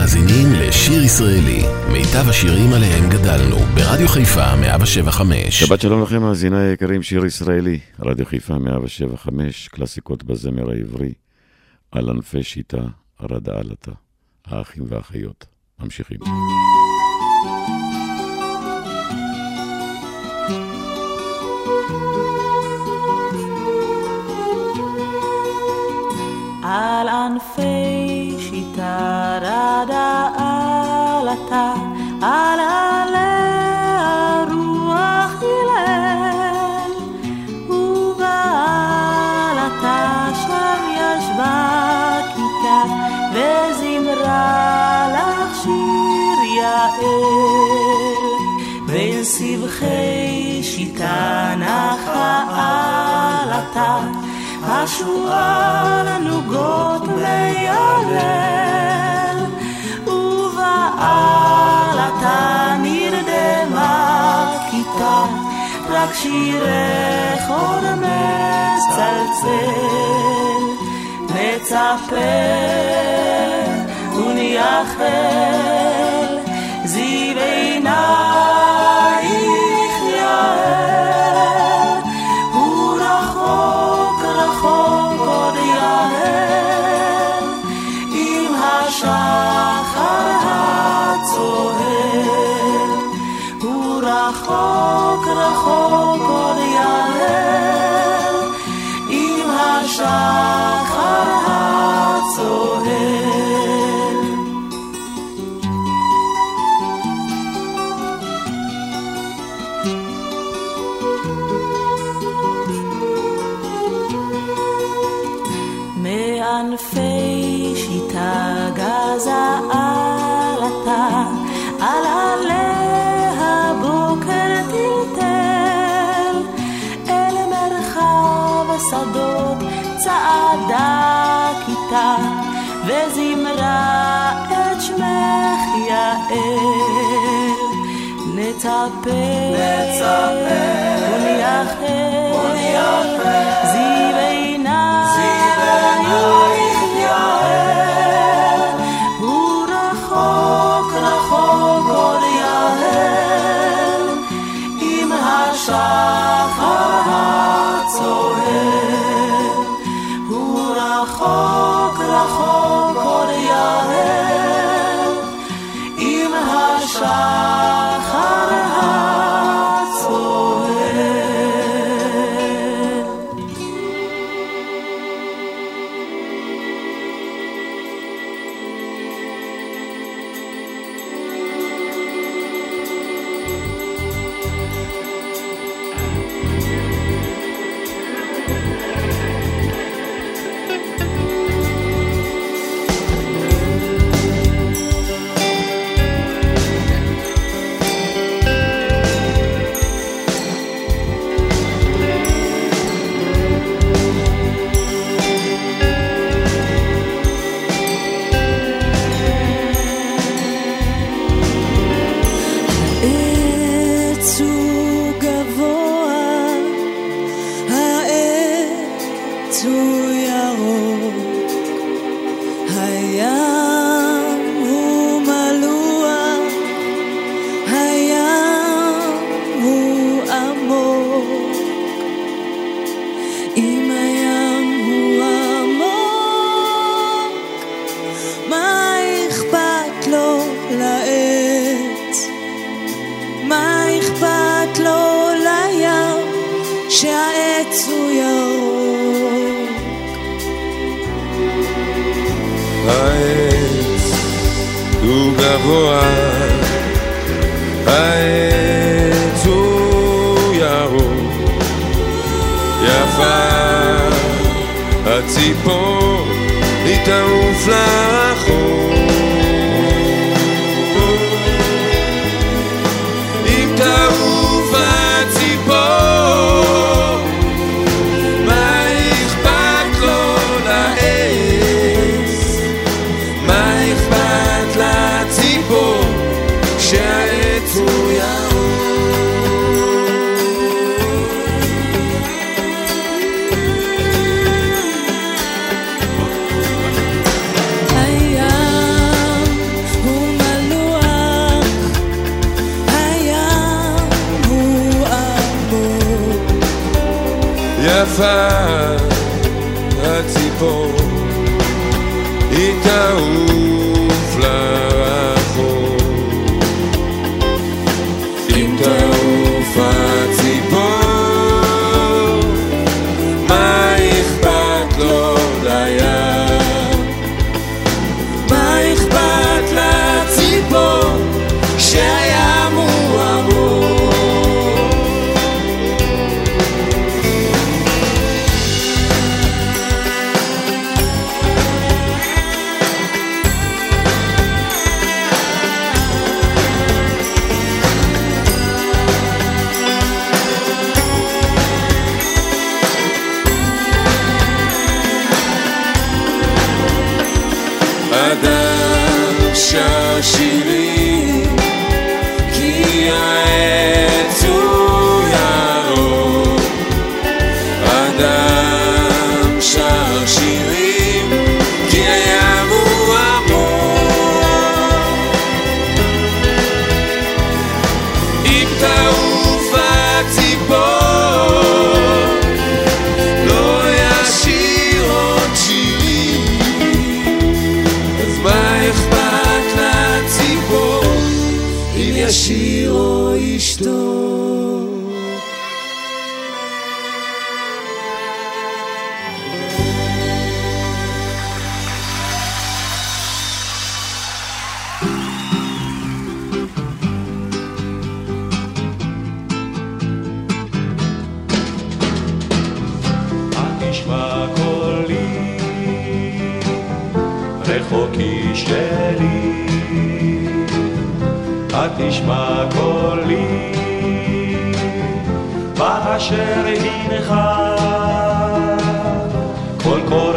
מאזינים לשיר ישראלי, מיטב השירים עליהם גדלנו, ברדיו חיפה 175. שבת שלום לכם מאזיני היקרים, שיר ישראלי, רדיו חיפה 175, קלאסיקות בזמר העברי, על ענפי שיטה, רדה עלתה, האחים והאחיות. ממשיכים. על ענפי שיטה רדה עלתה, על עליה רוח הלל, ובעלתה שם ישבה כיתה, וזמרה לך שיר יעל. בין סבכי שיטה נחה עלתה, השועל הנוגות לילל, ובעלתה נרדמה כיתה, רק שירך עוד מצלצל. מצפה ונייחל, זיו עינייך יעל, הוא רחוק עוד יעל, עם השחר הצוהר, הוא רחוק עוד יעל, עם השחר הצוהר. מענפי שיטה גזה עלתה, על עליה בוקר טלטל, אל מרחב השדות צעדה כיתה, וזמרה את שמך יעל. נצפה ונייחל, זיו עינייך יעל, הוא רחוק עוד יעל, עם השחר הצוהר, הוא רחוק עוד יעל, עם השחר הצוהר. עפה הציפור היא תעוף לרחוב. אם תעוף הציפור מה אכפת לו לים? מה אכפת לציפור שהים הוא עמור? שירים כי העץ הוא ירוק, אדם שר שירים כי הים הוא עמוק. אם תעוף הציפור לא ישיר עוד שירים, אז מה אכפת אם ישיר או ישתוק? את נשמע קולי רחוקי שלי, את נשמע קולי באשר הינך, קול קורא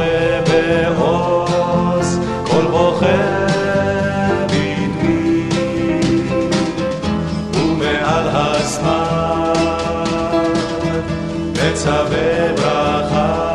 בעוז, קול בוכה בדמי, ומעל הזמן מצווה ברכה.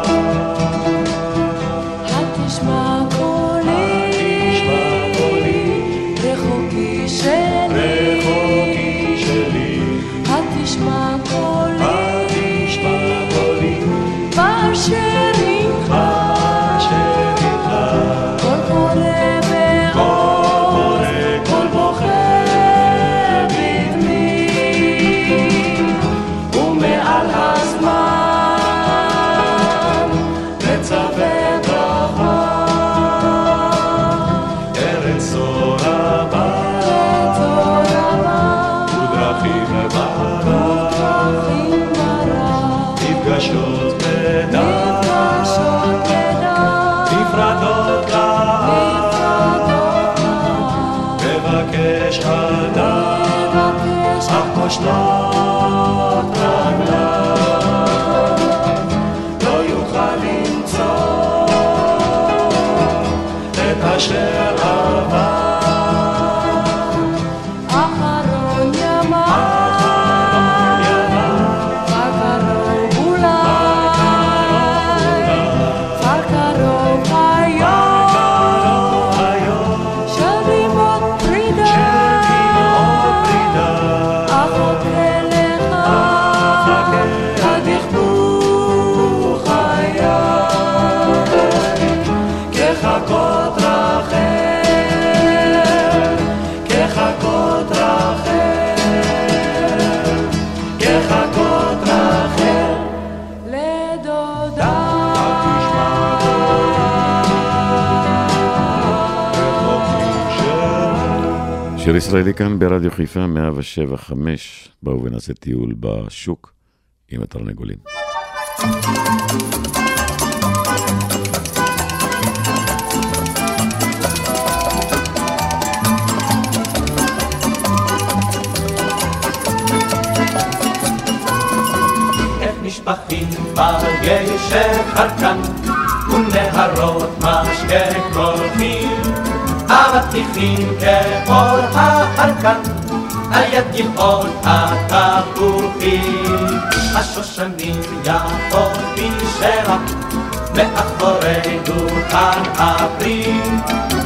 שיר ישראלי כאן ברדיו חיפה 107.5. באו ונעשה טיול בשוק עם התרנגולים. איך משפחים ברגי שחרקן ונהרות משקי קורחים, אבטיחים כחול החרקן על יד כחול התפוחים, השושנים יפות בשרק מאחורי דוכן הפרים,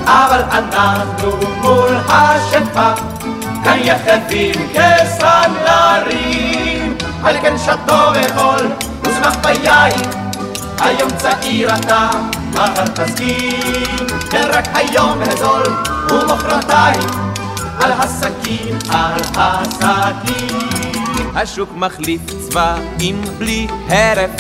אבל אנחנו מול השפע כאן יחדים כסנדלרים, על כן שתו וחול מוזמח ביין, היום צעיר אתה, מחר תזכיר, ורק היום הזול ומחרתיים, על הסכין, על הסכין. השוק מחליף צבעים בלי הרף,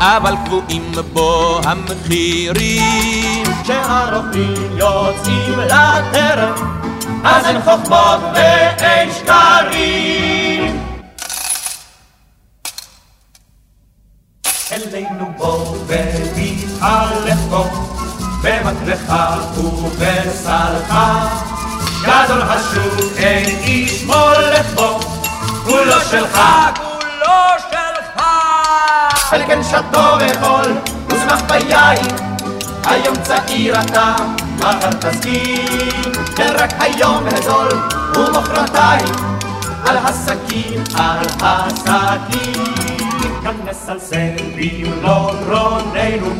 אבל קבועים בו המחירים. כשהרופאים יוצאים לטרף, אז אין חוכמות ואין שקרים. אלינו בוא ותתהלך בו, במקלך ובסלך, גדול השוק אין איש מולך בו, כולו שלך, כולו שלך. חלקן שתו וחול, מוזמח ביין, היום צעיר אתה, מחר תזכיר, ורק היום הזול ומחרתיים, על הסכין, על הסכין. כאן נסלסל במלורוננו,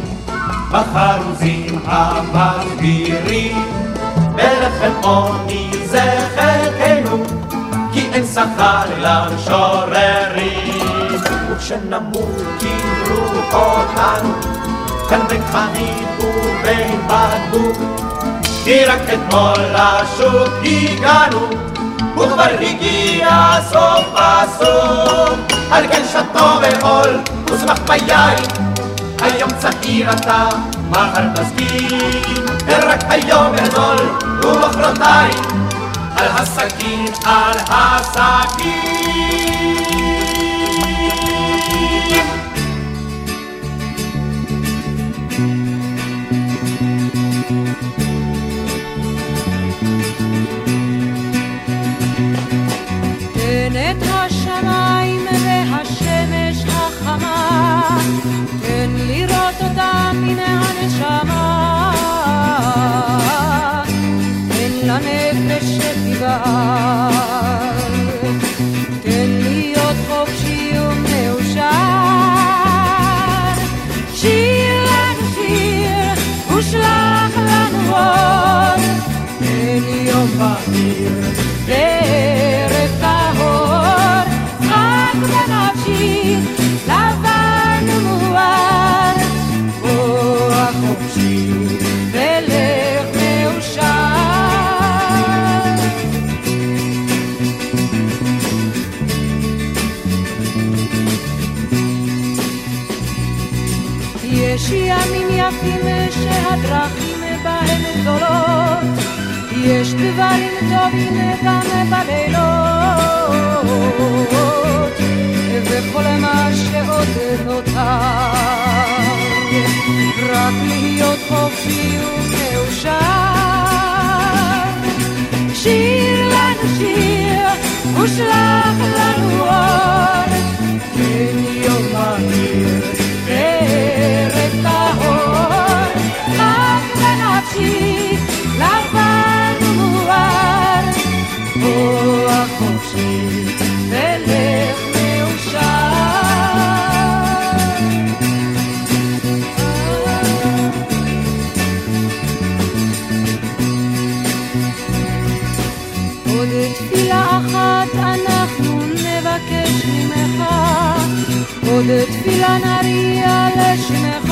בחרוזים המגבירים, בלחם עוני זה חלקנו, כי אין שכר לשוררים. וכשנמות קירו אותנו, כאן בין חנית ובין בדוק, כי רק אתמול לשוק הגענו, וכבר הגיע סוף הסוף. על כן שתו ואול ושמח ביין, היום צעיר אתה, מחר תזכיר, ורק היום הזול ומחרתיים, על הסכין, על הסכין. תן לראות אותה מן הנשמה, תן לנפש שתיבהל, תן להיות חופשי ומאושר. שיר לנו שיר ושלח לנו עוד, תן יום בהיר וערב טהור, רק בנפשי לבן ומואר, בוא חופשי ולב מאושר. יש ימים יפים שהדרכים בהם גדולות, יש דברים טובים גם בלילות, וכל מה שעוד נותר, רק להיות חופשי ומאושר. שיר לנו שיר ושלח לנו אור, תן יום מהיר וערב טהור, רק בנפשי לבן ומואר, בוא החופשי ולך עוד תפילה נריע לשמך,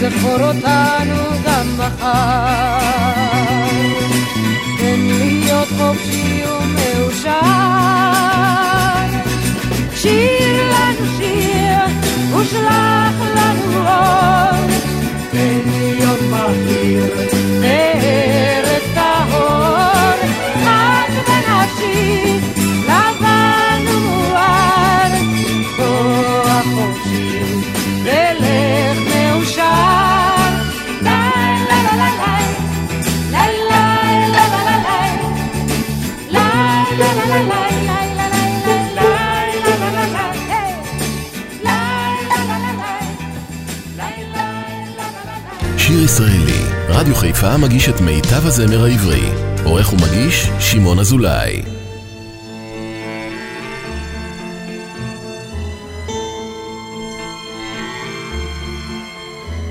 זכור אותנו גם מחר, תן להיות חופשי ומאושר. שיר לנו שיר ושלח לנו אור, תן להיות מהיר וערב טהור, רק בנפשי לבן ומואר, בוא החופשי ולך מאושר. ליי ליי ליי ליי ליי ליי ליי ליי ליי שיר ישראלי, רדיו חיפה מגיש את מיטב הזמר העברי. עורך ומגיש שמעון אזולאי.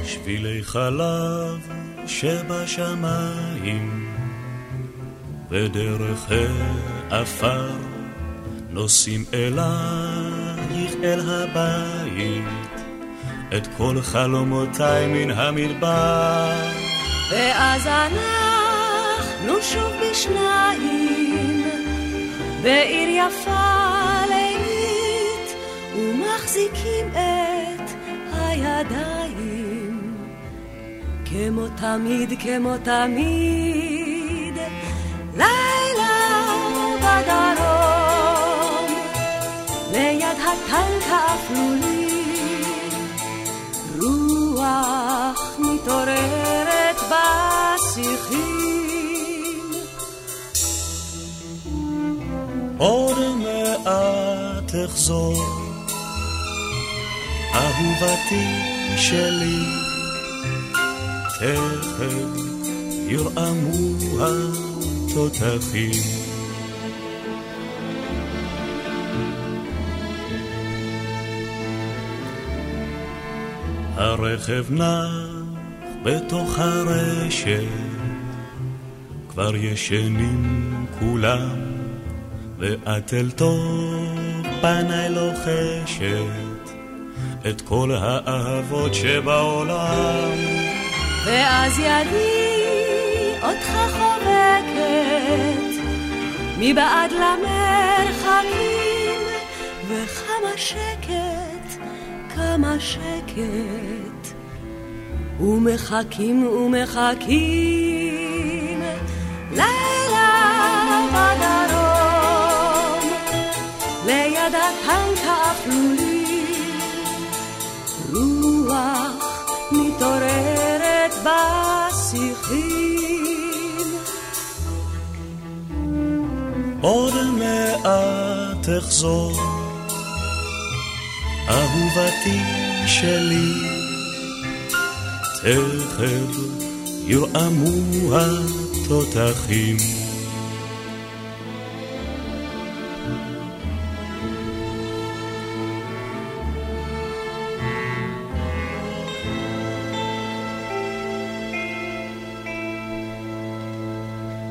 שבילי חלב שבשמיים ודרך העפר נוסעים אלייך אל הבית את כל חלומותיי מן המדבר, ואז אנחנו שוב בשניים בעיר יפה לילית, ומחזיקים את הידיים כמו תמיד, כמו תמיד. לילה בדרום ליד הטנק האפלולי, רוח מתעוררת בשיחים. עוד מעט תחזור אהובתי שלי, תכף ירעמו התותחים. הרכב נח בתוך הרשת, כבר ישנים כולם, ואת אל תוך פני לוחשת את כל האהבות שבעולם, ואז ידי אותך חובקת מבעד למרחקים, וכמה שקט, כמה שקט, ומחכים ומחכים. לילה בדרום ליד הטנק האפלולי, רוח מתעוררת בשיחים. עוד מעט תחזור אהובתי שלי, תכף ירעמו התותחים.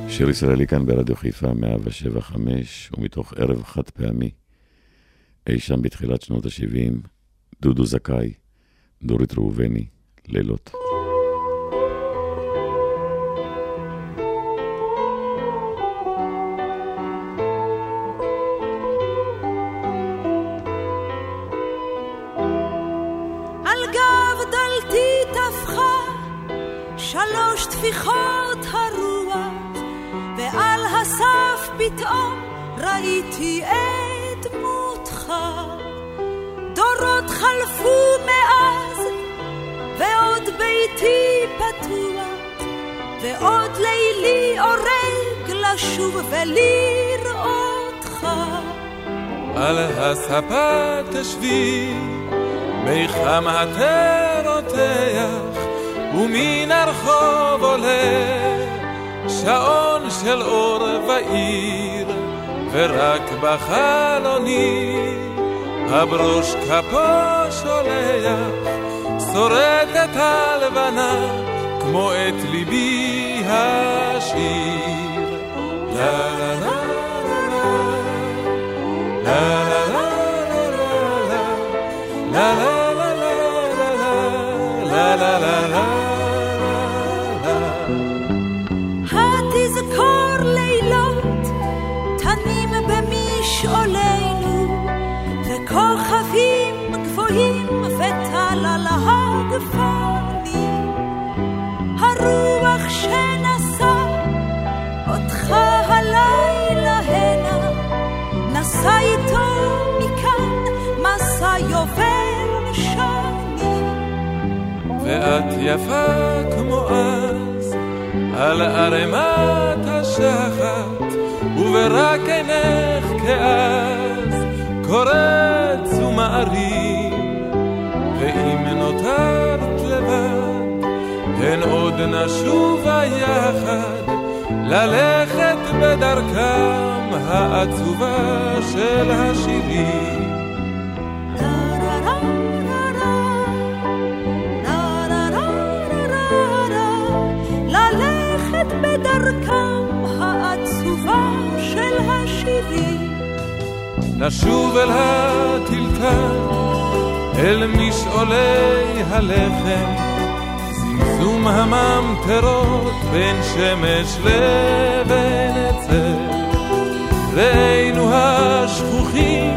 שיר ישראלי כאן ברדיו חיפה 107.5, ומתוך ערב חד פעמי אי שם בתחילת שנות ה-70, דודו זכאי, דורית ראובני, לילות. על גב דלתי תפחה שלוש תפיחות הרוח, ועל הסף פתאום ראיתי את דמותך. דורות חלפו מאז ועוד ביתי פתוח, ועוד לילי אורג לשוב ולראותך. על הספה תשבי, מיחם התרותח, ומן הרחוב עולה שעון של אור ועיר, ורק בחלוני הברוש כפו שולח, שורדת הלבנה כמו את ליבי השיר. לה לה לה לה לה לה לה לה לה. התזכור לילות תנים במשעולנו, וכוכבים גבוהים וטל על הגפני. הרוח שנסע אותך הלילה הנה, נסע איתו מכאן מסע יובל שני. ואת יפה כמו אז על ערמת השחת, וברק עינך כאז קורץ ומעריב, ואם נותרת לבד, הן עוד נשובה יחד, ללכת בדרכם העצובה של השירים. ללכת בדרכם העצובה של השירים. נשוב אל התלקן, אל משעולי הלחם, זמזום הממטרות בין שמש לבין עצר. ראינו השכוחים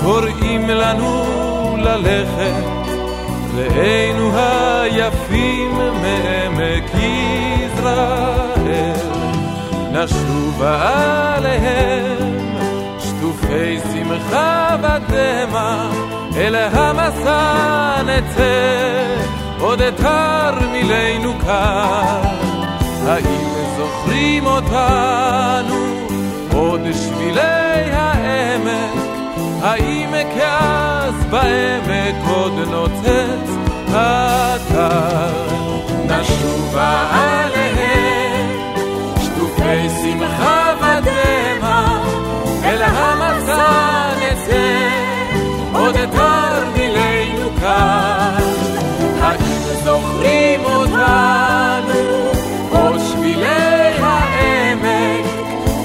קוראים לנו ללכת, ראינו היפים מעמק ישראל. נשוב עליהם שטופי שמחה ודמע, אל המסע נצא עוד אתר מילנו קר. האם זוכרים אותנו עוד שבילי העמק? האם כאז בעמק עוד נוצץ אתר? נשובה עליהם שטופי שמחה ודמע, אל המסע נצא עוד אתר מילנו קר. האם זוכרים אותנו עוד שבילי העמק?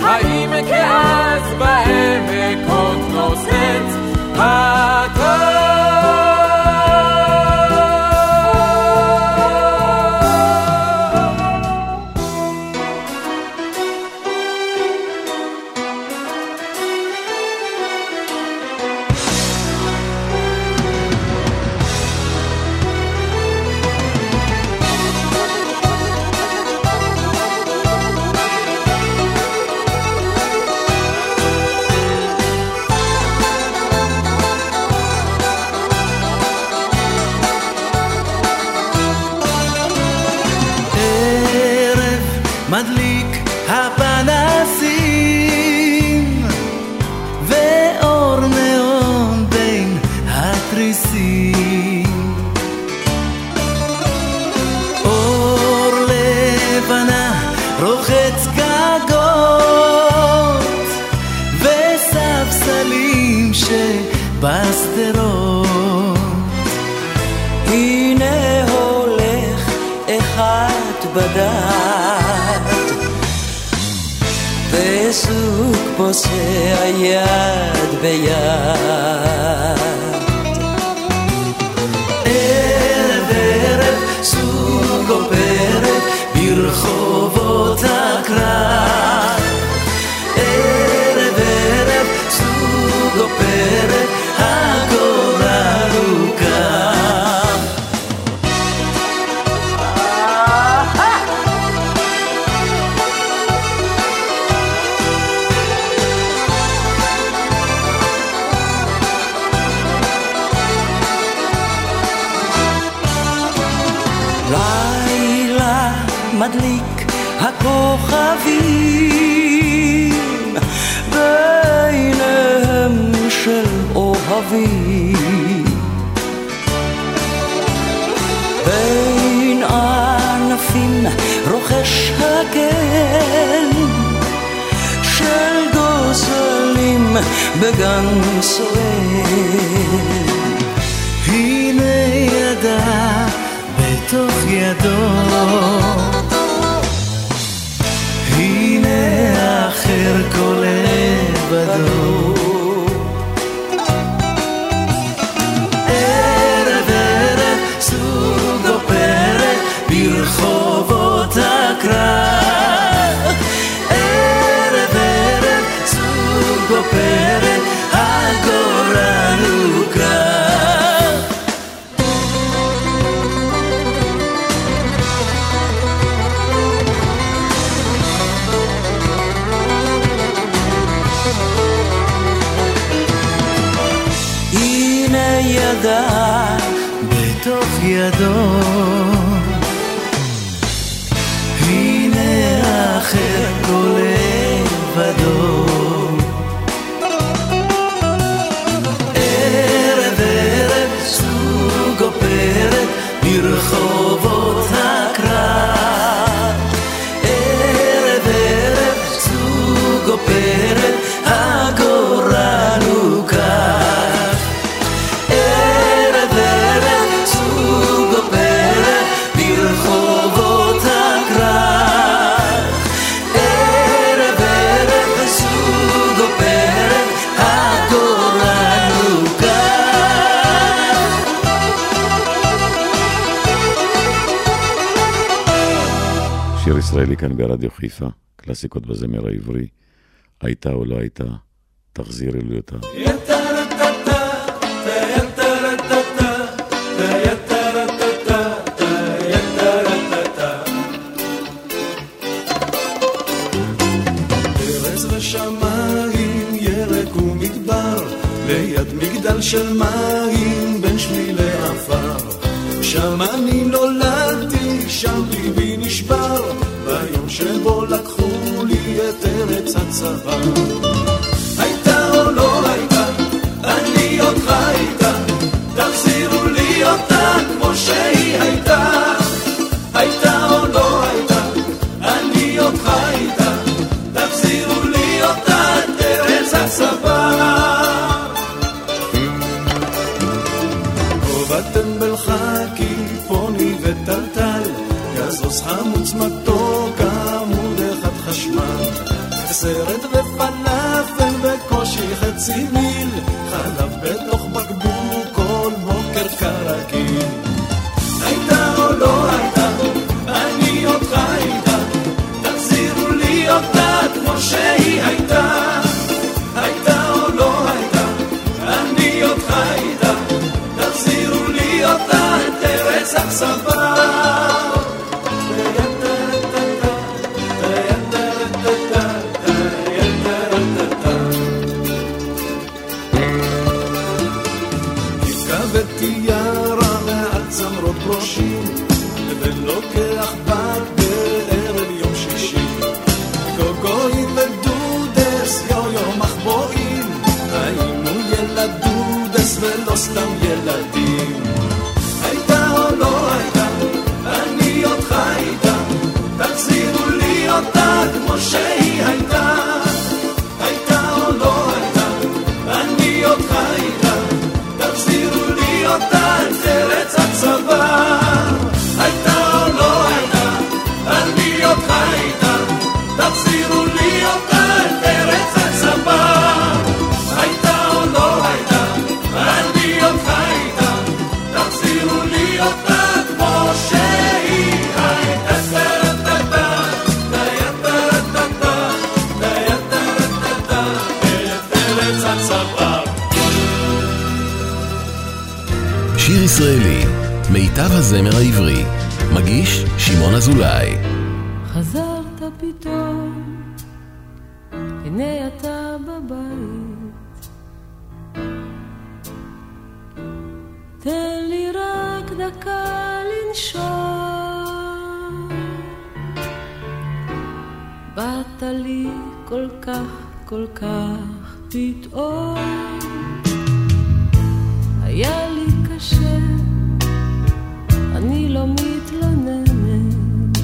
האם כאז בעמק עוד נוצץ שיר ישראלי כאן ברדיו חיפה, קלאסיקות בזמר העברי, הייתה או לא הייתה, תחזירי לי אותה. ליד מגדל של מים בין שמי לעפר, שם אני נולדתי, שם ליבי נשבר ביום שבו לקחו לי את ארץ הצבא. הייתה או לא הייתה, אני אותך הייתה, תחזירו לי אותה כמו שהיא הייתה. הייתה או לא הייתה, אני אותך הייתה, תחזירו לי אותה את ארץ הצבא. חמוץ מתוק, עמוד אחד חשמל, סרט ופנפל בקושי חצי מיל, חלב בתוך בקבוק כל בוקר כרגיל. הייתה או לא הייתה, אני אותך הייתה, תחזירו לי אותה כמו שהיא הייתה. הייתה או לא הייתה, אני אותך הייתה, תחזירו לי אותה את ארץ הצבא. ולוקח בת בערב יום שישי, גוגויים ודודס, יו-יו מחבואים, היינו ילד דודס ולא סתם ילדים. הייתה או לא הייתה, אני אותך הייתה, תחזירו לי אותה כמו שהיא הייתה. הייתה או לא הייתה, אני אותך הייתה, תחזירו לי אותה את ארץ הצבא. שיר ישראלי, מיטב הזמר העברי, מגיש שמעון אזולאי. חזרת פתאום, הנה אתה בבית, תן לי רק דקה לנשום, באת לי כל כך כל כך פתאום, היה לי קשה, אני לא מתלוננת,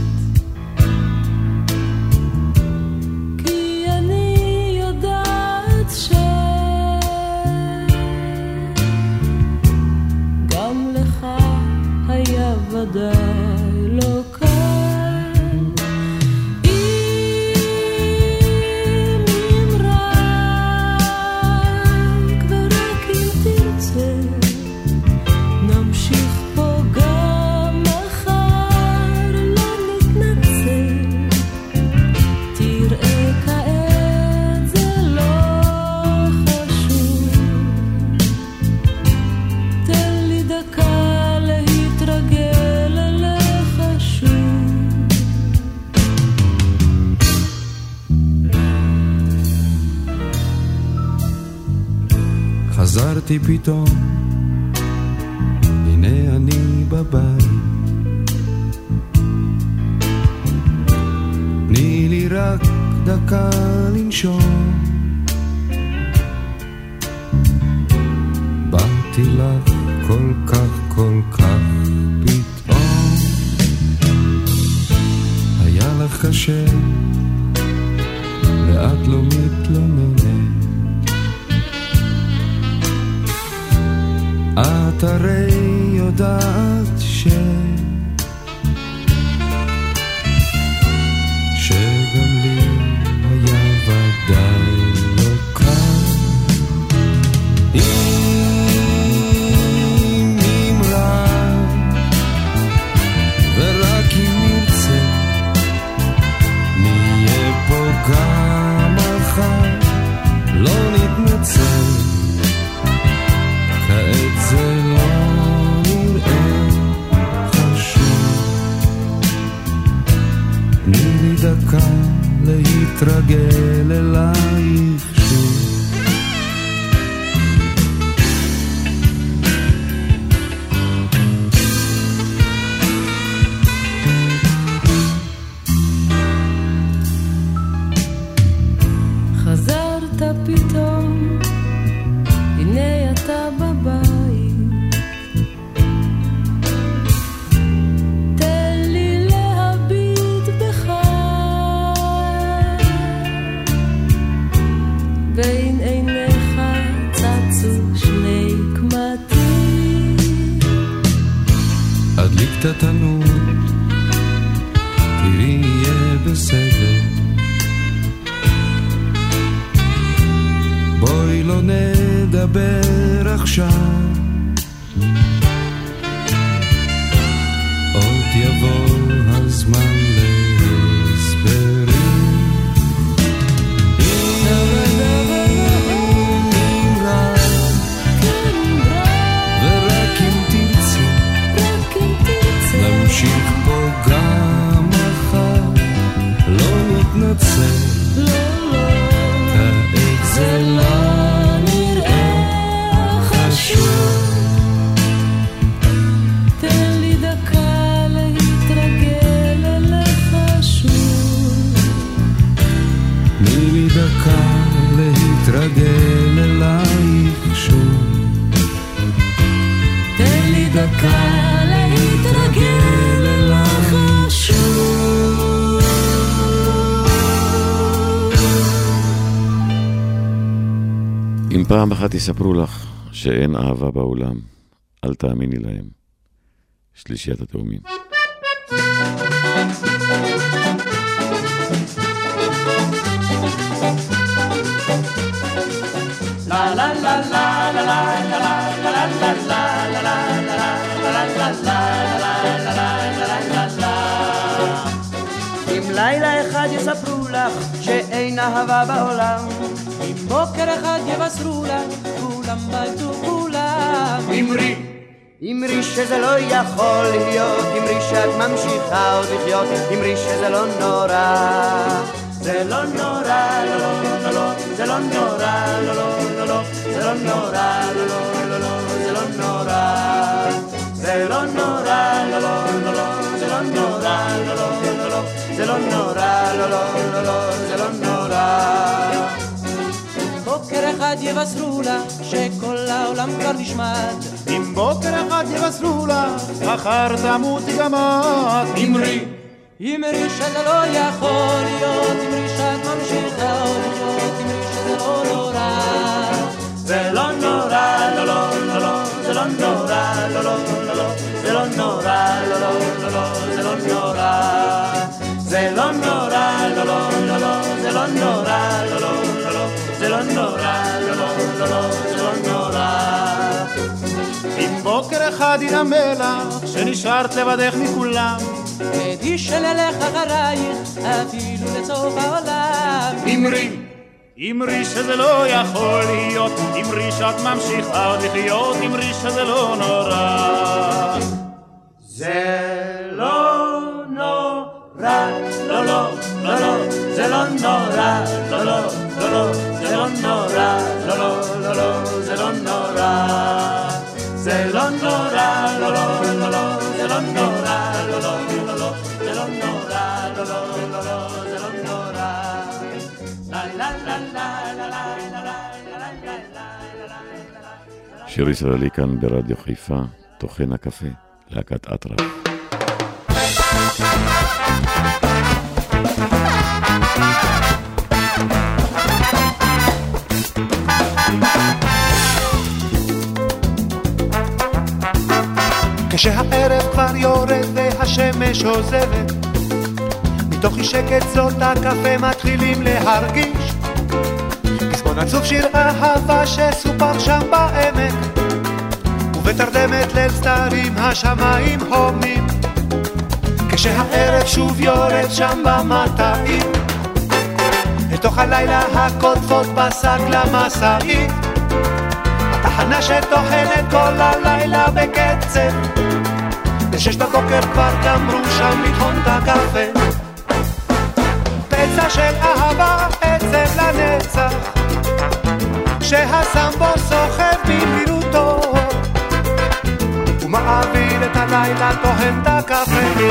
כי אני יודעת שגם לך היה ודאי לא קל. חזרתי פתאום, הנה אני בבית, תני לי רק דקה לנשום, באתי לך כל כך כל כך פתאום, היה לך קשה ואת לא מתלוננת, את הרי יודעת שגם לי היה ודאי לא קל. אם נמרא ורק אם נרצה תני לי דקה להתרגל אלייך שוב. חזרת פתאום, הנה אתה בבית, תן לי להביט בך, בין עיניך צצו שני קמטים. הדליקת התנור, תראי יהיה בסדר, בואי לא נדבר עכשיו, עוד יבוא הזמן להסברים. אם רק ורק אם תרצי, נמשיך פה גם מחר, לא נתנצל, זה לא נראה חשוב. תן לי דקה להתרגל אליך שוב, תני לי דקה להתרגל אלייך שוב, תן לי דקה להתרגל אלייך שוב. אם פעם אחת יספרו לך שאין אהבה בעולם, אל תאמיני להם. שלישיית התאומים. לה לה לה לה לה לה לה לה לילה אחד יספרו לך שאין אהבה בעולם, אם בוקר אחד יבשרו לך כולם ביתו כולם. אמרי, אמרי שזה לא יכול להיות, אמרי שאת ממשיכה עוד לחיות, אמרי שזה לא נורא, זה לא נורא, לא לא לא, זה לא נורא, לא לא לא, זה לא נורא, לא לא לא, זה לא נורא, זה לא נורא, לא לא לא, זה לא נורא, לא לא לא, זה לא נורא, לא לא לא לא, זה לא נורא. בוקר אחד יבשרו לה שכל העולם כבר נשמד, אם בוקר אחד יבשרו לה מחר תמותי גם את. אמרי, אמרי שזה לא יכול להיות, אמרי שאת ממשיכה עוד לחיות, אמרי שזה לא נורא, זה לא נורא, לא לא לא לא, זה לא נורא, לא לא לא לא, זה לא נורא, לא לא לא, זה לא נורא, זה לא נורא, לא לא לא לא, זה לא נורא, לא לא לא לא, זה לא נורא, לא לא לא, זה לא נורא. אם בוקר אחד ירמה לך שנשארת לבדך מכולם, תדעי שללך אחרייך אפילו לצוף העולם. אמרי, אמרי שזה לא יכול להיות, אמרי שאת ממשיכה עוד לחיות, אמרי שזה לא נורא, זה לא נורא, לא לא לא לא, זה לא נורא, לא לא לא לא, זה לא נורא, לא לא לא, זה לא נורא, זה לא נורא, לא לא לא, זה לא נורא, לא לא לא, זה לא נורא, לא לא לא, זה לא נורא. לה לה לה לה לה לה. שיר ישראלי כאן ברדיו חיפה, תוכן הקפה, להקת אטרף. כשהערב כבר יורד והשמש עוזבת, מתוך אי שקט זאת הקפה מתחילים להרגיש כסבון עצוב שיר אהבה שסופר שם בעמק, ובתרדמת ליל סתרים השמיים הומים. כשהערב שוב יורד שם במטעים, אל תוך הלילה הקוטפות בשק למסעית, התחנה שטוחנת כל הלילה בקצב, בשש בבוקר כבר גמרו שם לטחון את הקפה. של אהבה עצב לנצח שהסמבו סוחב במהירותו ומעביר את הלילה תוהם את הקפה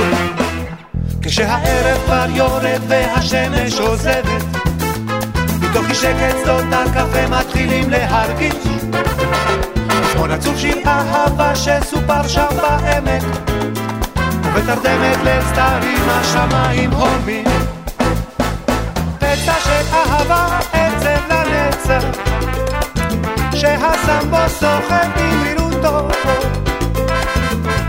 כשהערב כבר יורד והשמש עוזבת מתוך שקט שדות הקפה מתחילים להרגיש שמון עצוב שיר אהבה שסופר שם בעמק ותרדמת לסתרים השמיים הולמים פצע של אהבה עצב לנצח שהסמבו סוחב במהירותו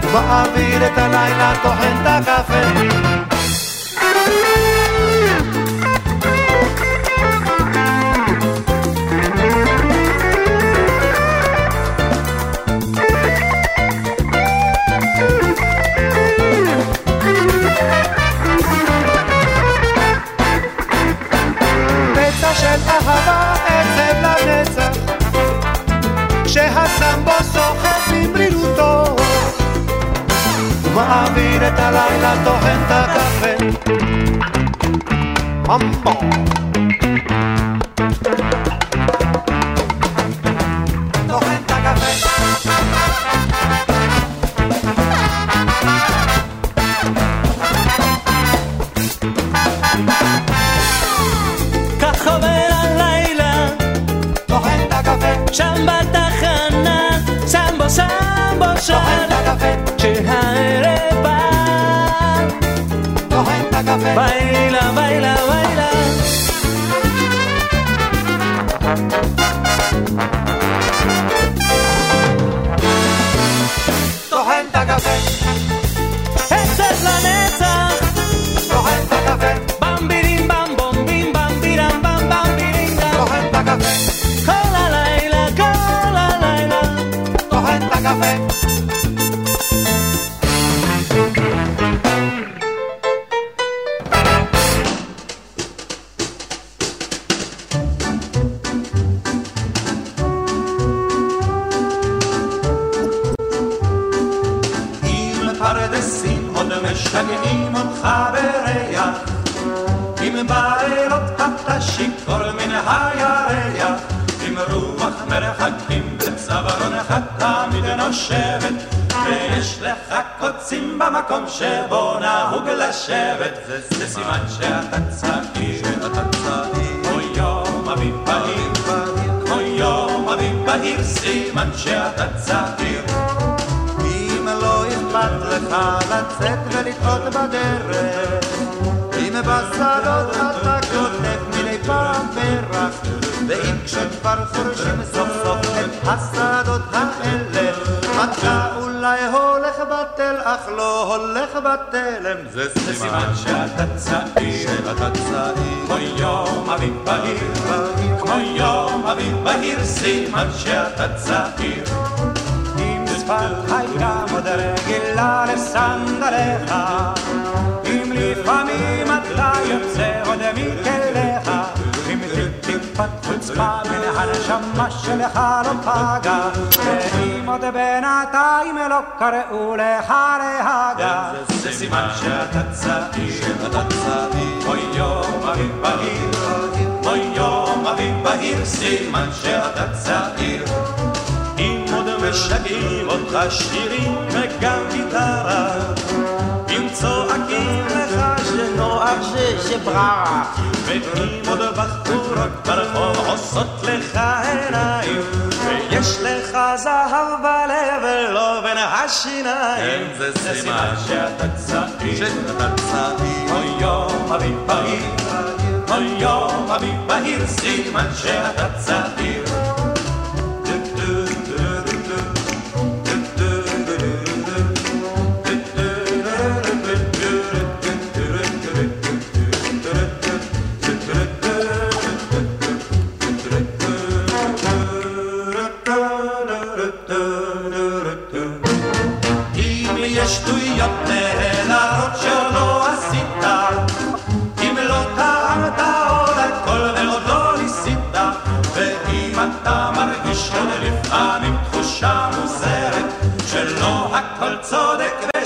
ומעביר את הלילה טוחן את הקפה אהבה עצב לנצח כשהסמבו סוחף במרינותו ומעביר את הלילה טוחן את הקפה ממבו טוחן את הקפה כך חובר שם בתחנה, סמבו סמבו שר שהערב בא תוהן את הקפה בילה בילה בילה תוהן את הקפה עצב לנצח תוהן את הקפה במבירים במבומבים במבירם במבמבירים תוהן את הקפה במקום שבו נהוג לשבת זה סימן שאתה צעיר כמו יום אביב בהיר כמו יום אביב בהיר סימן שאתה צעיר אם לא אכפת לך לצאת ולטעות בדרך אם בסלון אתה כותב מיני פעם ברח ואם כשכבר חורשים סוף סוף את הסעדות האלה אתה אולי הולך בטל, אך לא הולך בטלם זה סימן שאתה צעיר כמו יום אביב בהיר כמו יום אביב בהיר סימן שאתה צעיר אם שפת הייתה עוד רגילה לסנדליך אם לפעמים את לא יוצא עוד מכליך אם טיפת חוצפה מן הנשמה שלך לא פגע ואם עוד בינתיים לא קראו לך להגע זה סימן שאתה צעיר אוי יום אביב בהיר אוי יום אביב בהיר סימן שאתה צעיר אם עוד משגעים אותך שירים וגם גיטרה אם צועקים לך שנוער ששברה ואם עוד בחורות ברחוב עושות לך עיניים ויש לך זהב בלב ולא בין השיניים זה סימן שאתה צעיר אוי יום אביב בהיר אוי יום אביב בהיר סימן שאתה צעיר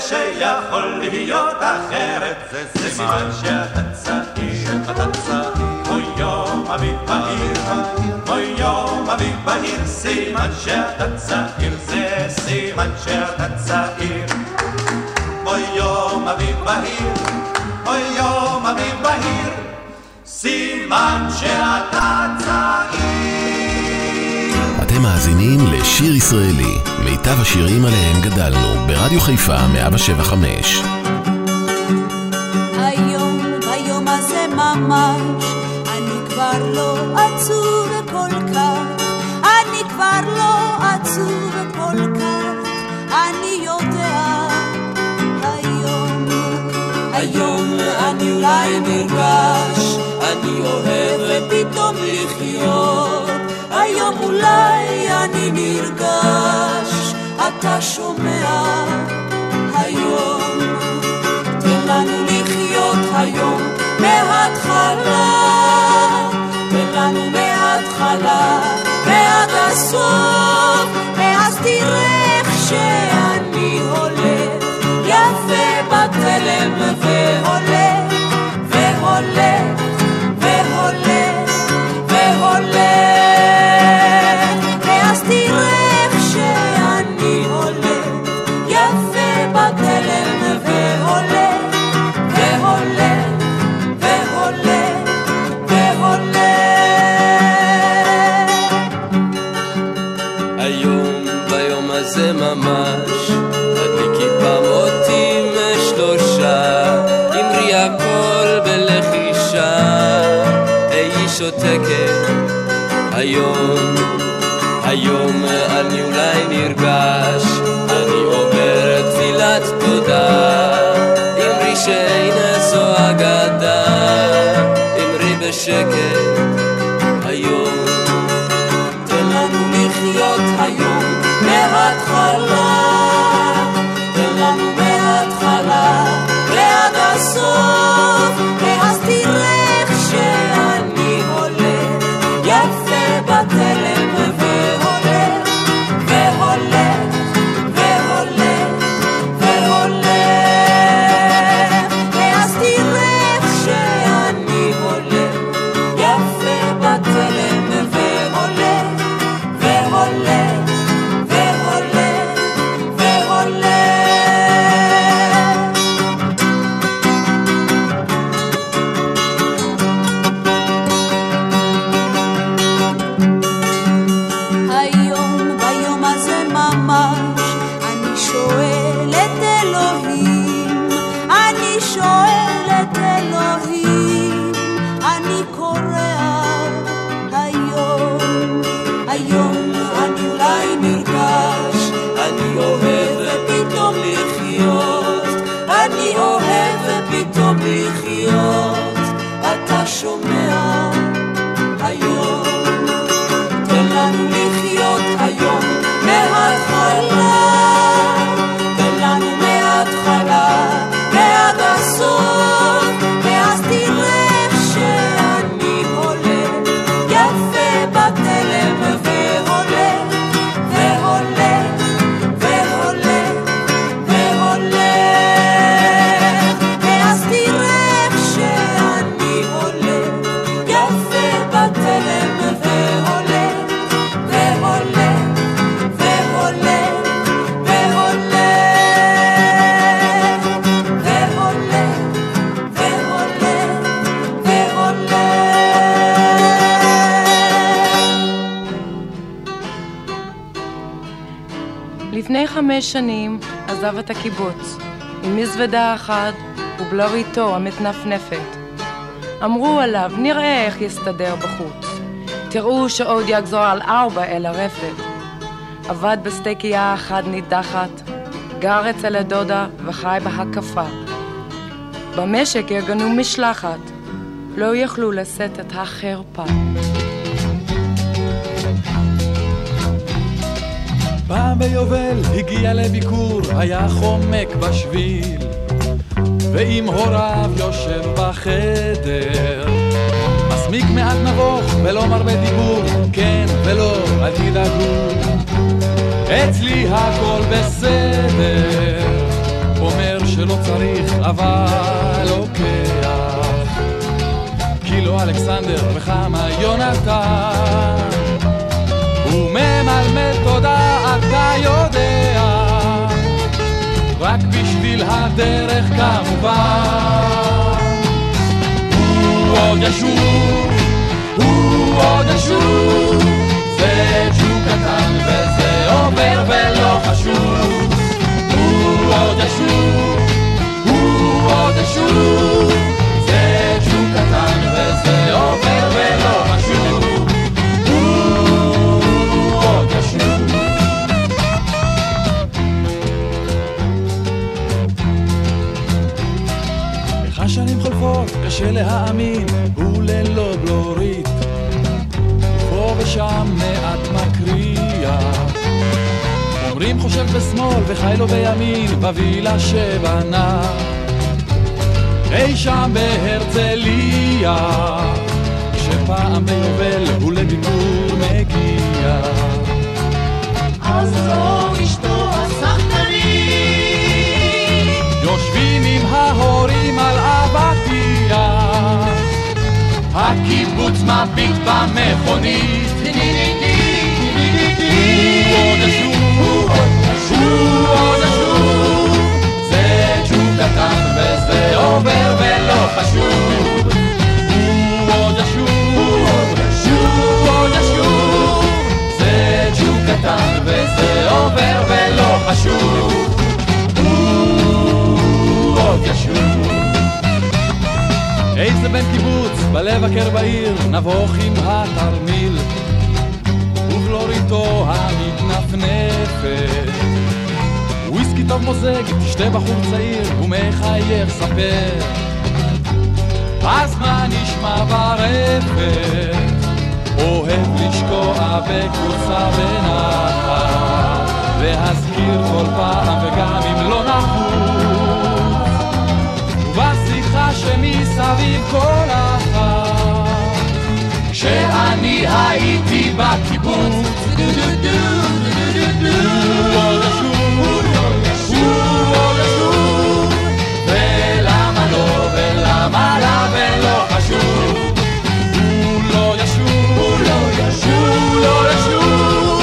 שיכול להיות אחרת זה סימן שאתה צעיר סימן שאתה צעיר, זה סימן שאתה צעיר. אוי יום אביב בהיר, אוי יום אביב בהיר, סימן שאתה צעיר. אתם מאזינים לשיר ישראלי, מיטב השירים עליהם גדלנו, ברדיו חיפה 175. היום הזה ממש, אני כבר לא עצוב כל כך, אני כבר לא עצוב כל כך, אני יודע היום, היום אני אולי נרגש, אני אוהב פתאום לחיות, היום אולי אני נרגש, אתה שומע היום, תן לנו לחיות היום מההתחלה, תן לנו מההתחלה ועד הסוף, ואז תראה שאני הולך יפה בתלם, והולך והולך והולך והולך, ואז תראה שאני הולך יפה בתלם, והולך והולך והולך והולך. היום ביום הזה ממש הדליקי פעמותים שלושה, אמרי הכל בלחישה, היי שותקת היום, היום אני אולי נרגש, אני עובר תפילת תודה, אמרי שאין זו אגדה, אמרי בשקט היום, תן לנו לחיות היום מההתחלה, תן לנו מההתחלה ועד הסוף, ואז תראה שאני הולך יפה בתלם, והולך והולך והולך והולך, ואז תראה שאני הולך יפה בתלם, והולך והולך והולך והולך. היום ביום הזה ממש אני שואל את אלוהים, אני שואל את אלוהים, אני קורא היום, היום אני אולי נרגש, אני אוהב פתאום לחיות, אני אוהב פתאום לחיות, אתה שומע היום, תן לנו לחיות היום מההתחלה, תן לנו מההתחלה ועד הסוף, ואז תראה שאני הולך יפה בתלם, והולך והולך והולך והולך, ואז תראה שאני הולך יפה בתלם, והולך והולך והולך והולך והולך והולך והולך. לפני 5 שנים עזב את הקיבוץ עם מזוודה אחת ובלוריתו המתנפנפת. אמרו עליו, נראה איך יסתדר בחוץ, תראו שעוד יגזור על 4 אל הרפת. עבד בסטייקייה אחת נידחת, גר אצל הדודה וחי בהקפה. במשק יגנו משלחת, לא יכלו לשאת את החרפה. פעם ביובל הגיע לביקור, היה חומק בשביל, ועם הוריו יושב בחדר. מסמיק מעט נבוך ולא מרבה דיבור, כן ולא אל תדאגו, אצלי הכל בסדר, אומר שלא צריך אבל לוקח, כי לא אלכסנדר וחמה יונתן, הוא ממלא תלמד תודה, אתה יודע, רק בשביל הדרך כמובן. הוא עוד ישוב, הוא עוד ישוב, זה ג'וק קטן וזה עובר ולא חשוב. הוא עוד ישוב, הוא עוד ישוב, זה ג'וק קטן וזה עובר ולא חשוב. השנים חולפות, קשה להאמין, הוא ללא בלורית, פה ושם מעט מקריאה. אומרים חושב בשמאל וחי לו בימין, בבילה שבנה אי שם בהרצליה, כשפעם ביובל הוא לביקור מגיע. אז זו אשתו הסחטנית, יושבים עם ההורים על אבטיה, הקיבוץ מביט במכונית. הוא עוד אשור, הוא עוד אשור, זה ג'וק קטן וזה עובר ולא חשוב. הוא עוד אשור, זה ג'וק קטן וזה עובר ולא חשוב. איזה בן קיבוץ בלב הקר בעיר, נבוך עם התרמיל ובלוריתו המתנפנפת, וויסקי טוב מוזג, תשתה בחור צעיר ומחייך ספר, אז מה נשמע ברפת? אוהב לשקוע בקורסה בנחת והזכיר כל פעם וגם אם לא נחוץ, שמסביב כל אחת, כשאני הייתי בקיבוץ. עוד אשור, עוד אשור, ולמה לא ולמה לא ולא חשוב. עוד אשור, עוד אשור,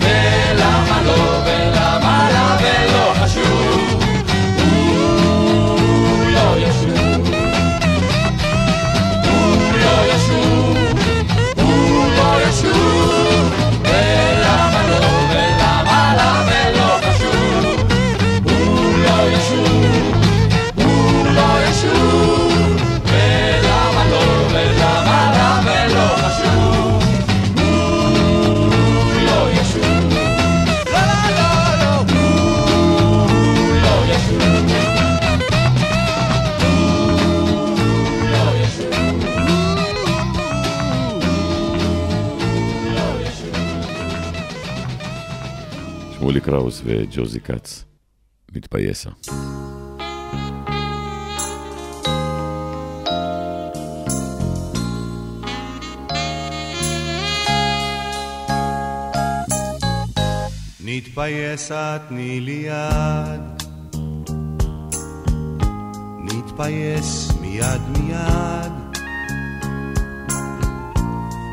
ולמה לא ולמה לא ולא חשוב. מולי קראוס וג'וזי קאץ, מתפייסה. נתפייסה תני לי יד, נתפייס מיד מיד,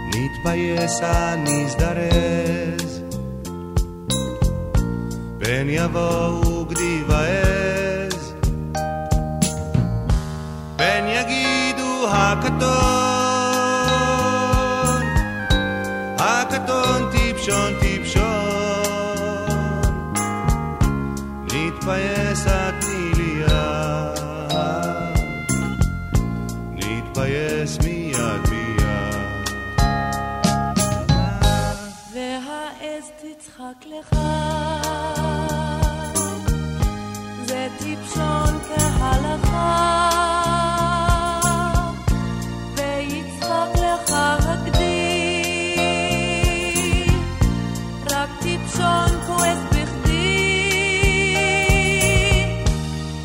נתפייסה נזדרז, פן יבואו גדי ועז, פן יגידו הקטון, הקטון טיפשון טיפשון, נתפייס תני לי יד, נתפייס מיד מיד, והעז תצחק לך, טיפשון כהלכה, ויצחק לך הגדי, רק טיפשון כועס בכדי,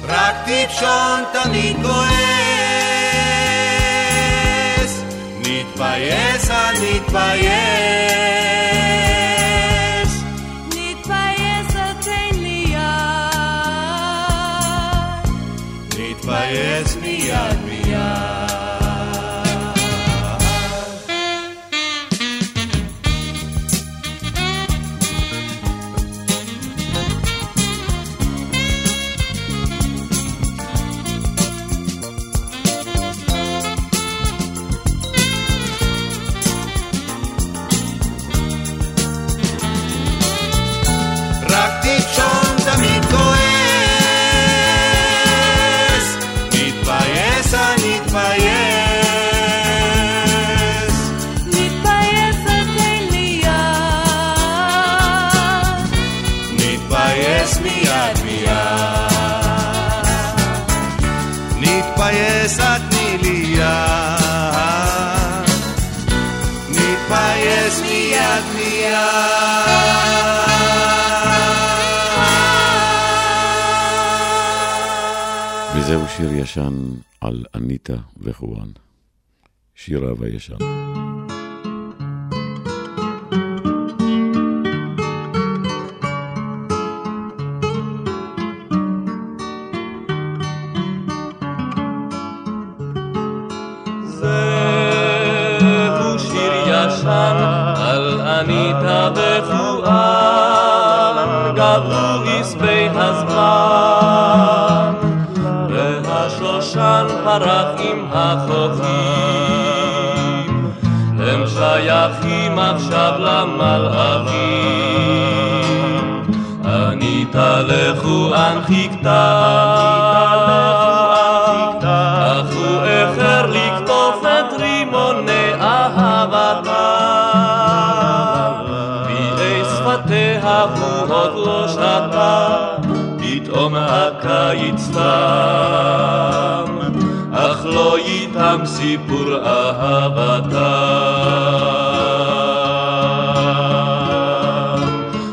רק טיפשון תמיד כועס, נתפייס נתפייס. Yes, mia, mia. וזהו שיר ישן על אניטה וחואן, שיר אהבה ישן. זהו שיר ישן על אניטה וחואן, גברו עשבי הזמן והשושן פרח עם החוכים, הם שייכים עכשיו למלאכים. אניטה לחואן חיכתה, אך הוא איחר לקטוף את רימוני אהבתה, ביעי שפתיה הוא עוד לא שתה, פתאום הקיץ תם, אך לא ייתם סיפור אהבתם.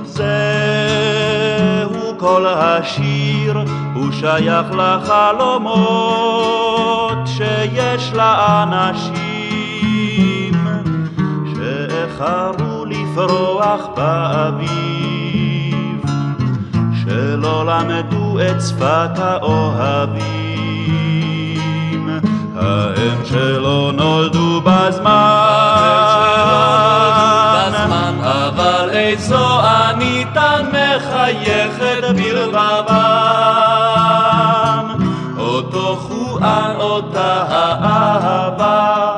זהו כל השיר, הוא שייך לחלומות שיש לאנשים שאיחרו לפרוח באביב, שלא למדו את שפת האוהבים, האם שלא נולדו בזמן, אבל איזו אניטה מחייכת ברבבם, אותו חואן, אותה האהבה,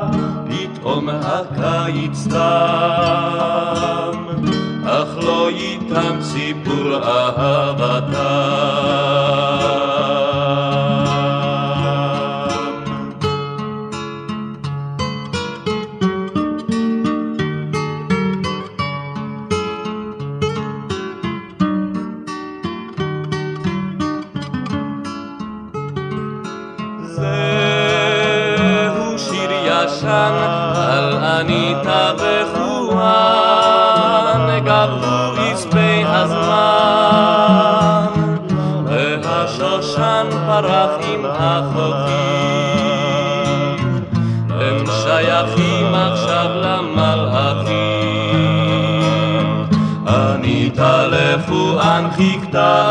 פתאום הקיץ תם, אך לא ייתם סיפור אהבתם. על אניטה וחואן גברו עשבי הזמן, והשושן פרח עם החוכים, הם שייכים עכשיו למלאכים. אניטה לחואן חיכתה,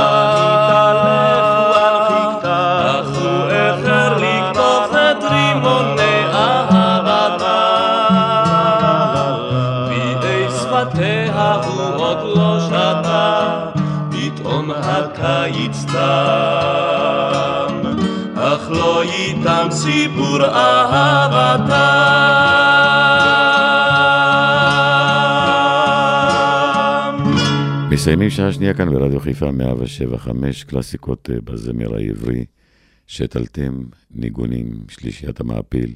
אך לא ייתם סיפור אהבתם. מסיימים שעה שנייה כאן ברדיו חיפה 107.5, קלאסיקות בזמר העברי, שתלתם, ניגונים, שלישיית המעפיל,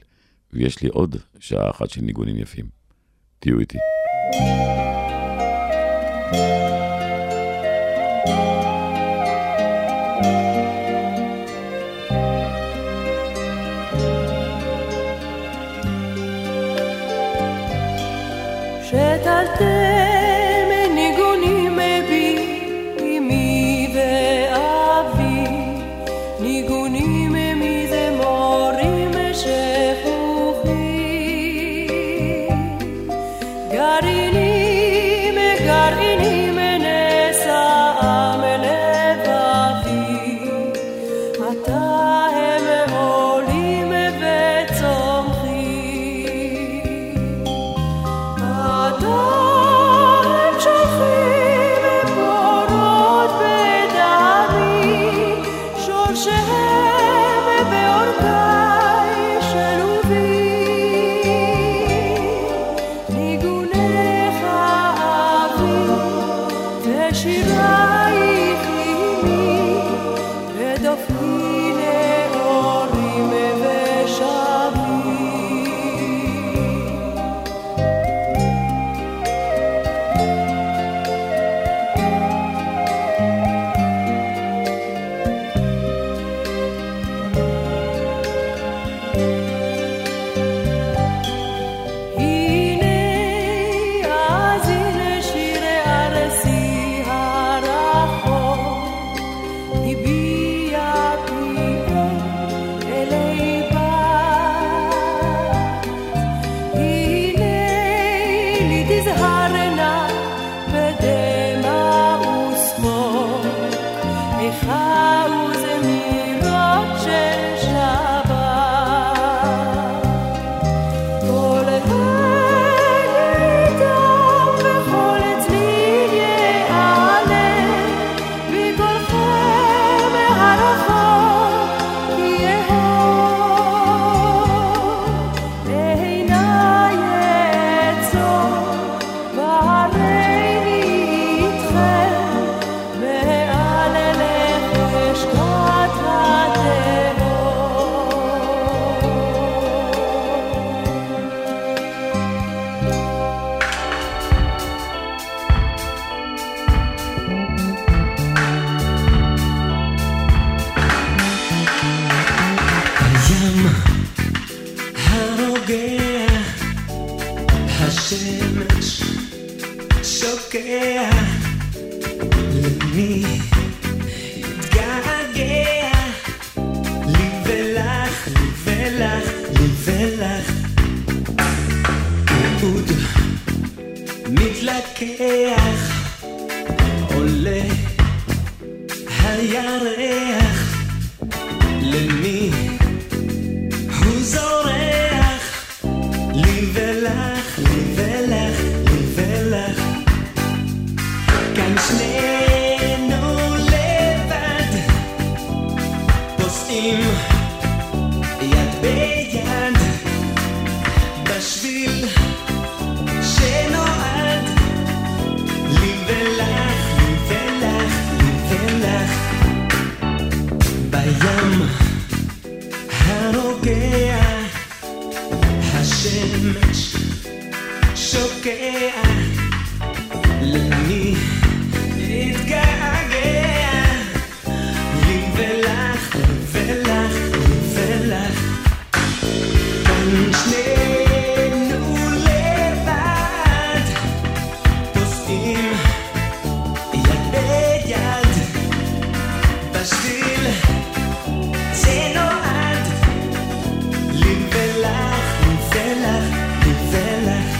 ויש לי עוד שעה אחת של ניגונים יפים. תהיו איתי. שתלתם ניגונים בי אמי ואבי, ניגונים מזמורים שפוחים, גרעינים גרעינים נשאם לבבי, מתי הם עולים וצומחים. Oh השמש שוקע למי יתגעגע לי ולך, לי ולך, לי ולך עוד מתלקח עולה הירח למי הוא זורח לי ולך, לי ולך, לי ולך כאן שנינו לבד פוסעים יד ביד בשביל שנועד לי ולך, לי ולך, לי ולך בים הרוגע השמש שוקע למי יתגעגע לי ולך, לי ולך, לי ולך כאן שנינו לבד פוסעים יד ביד בשביל שנועד לי ולך, לי ולך, לי ולך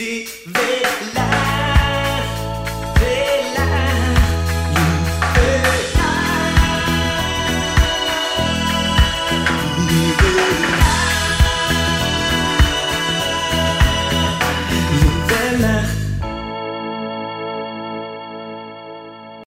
Live it life.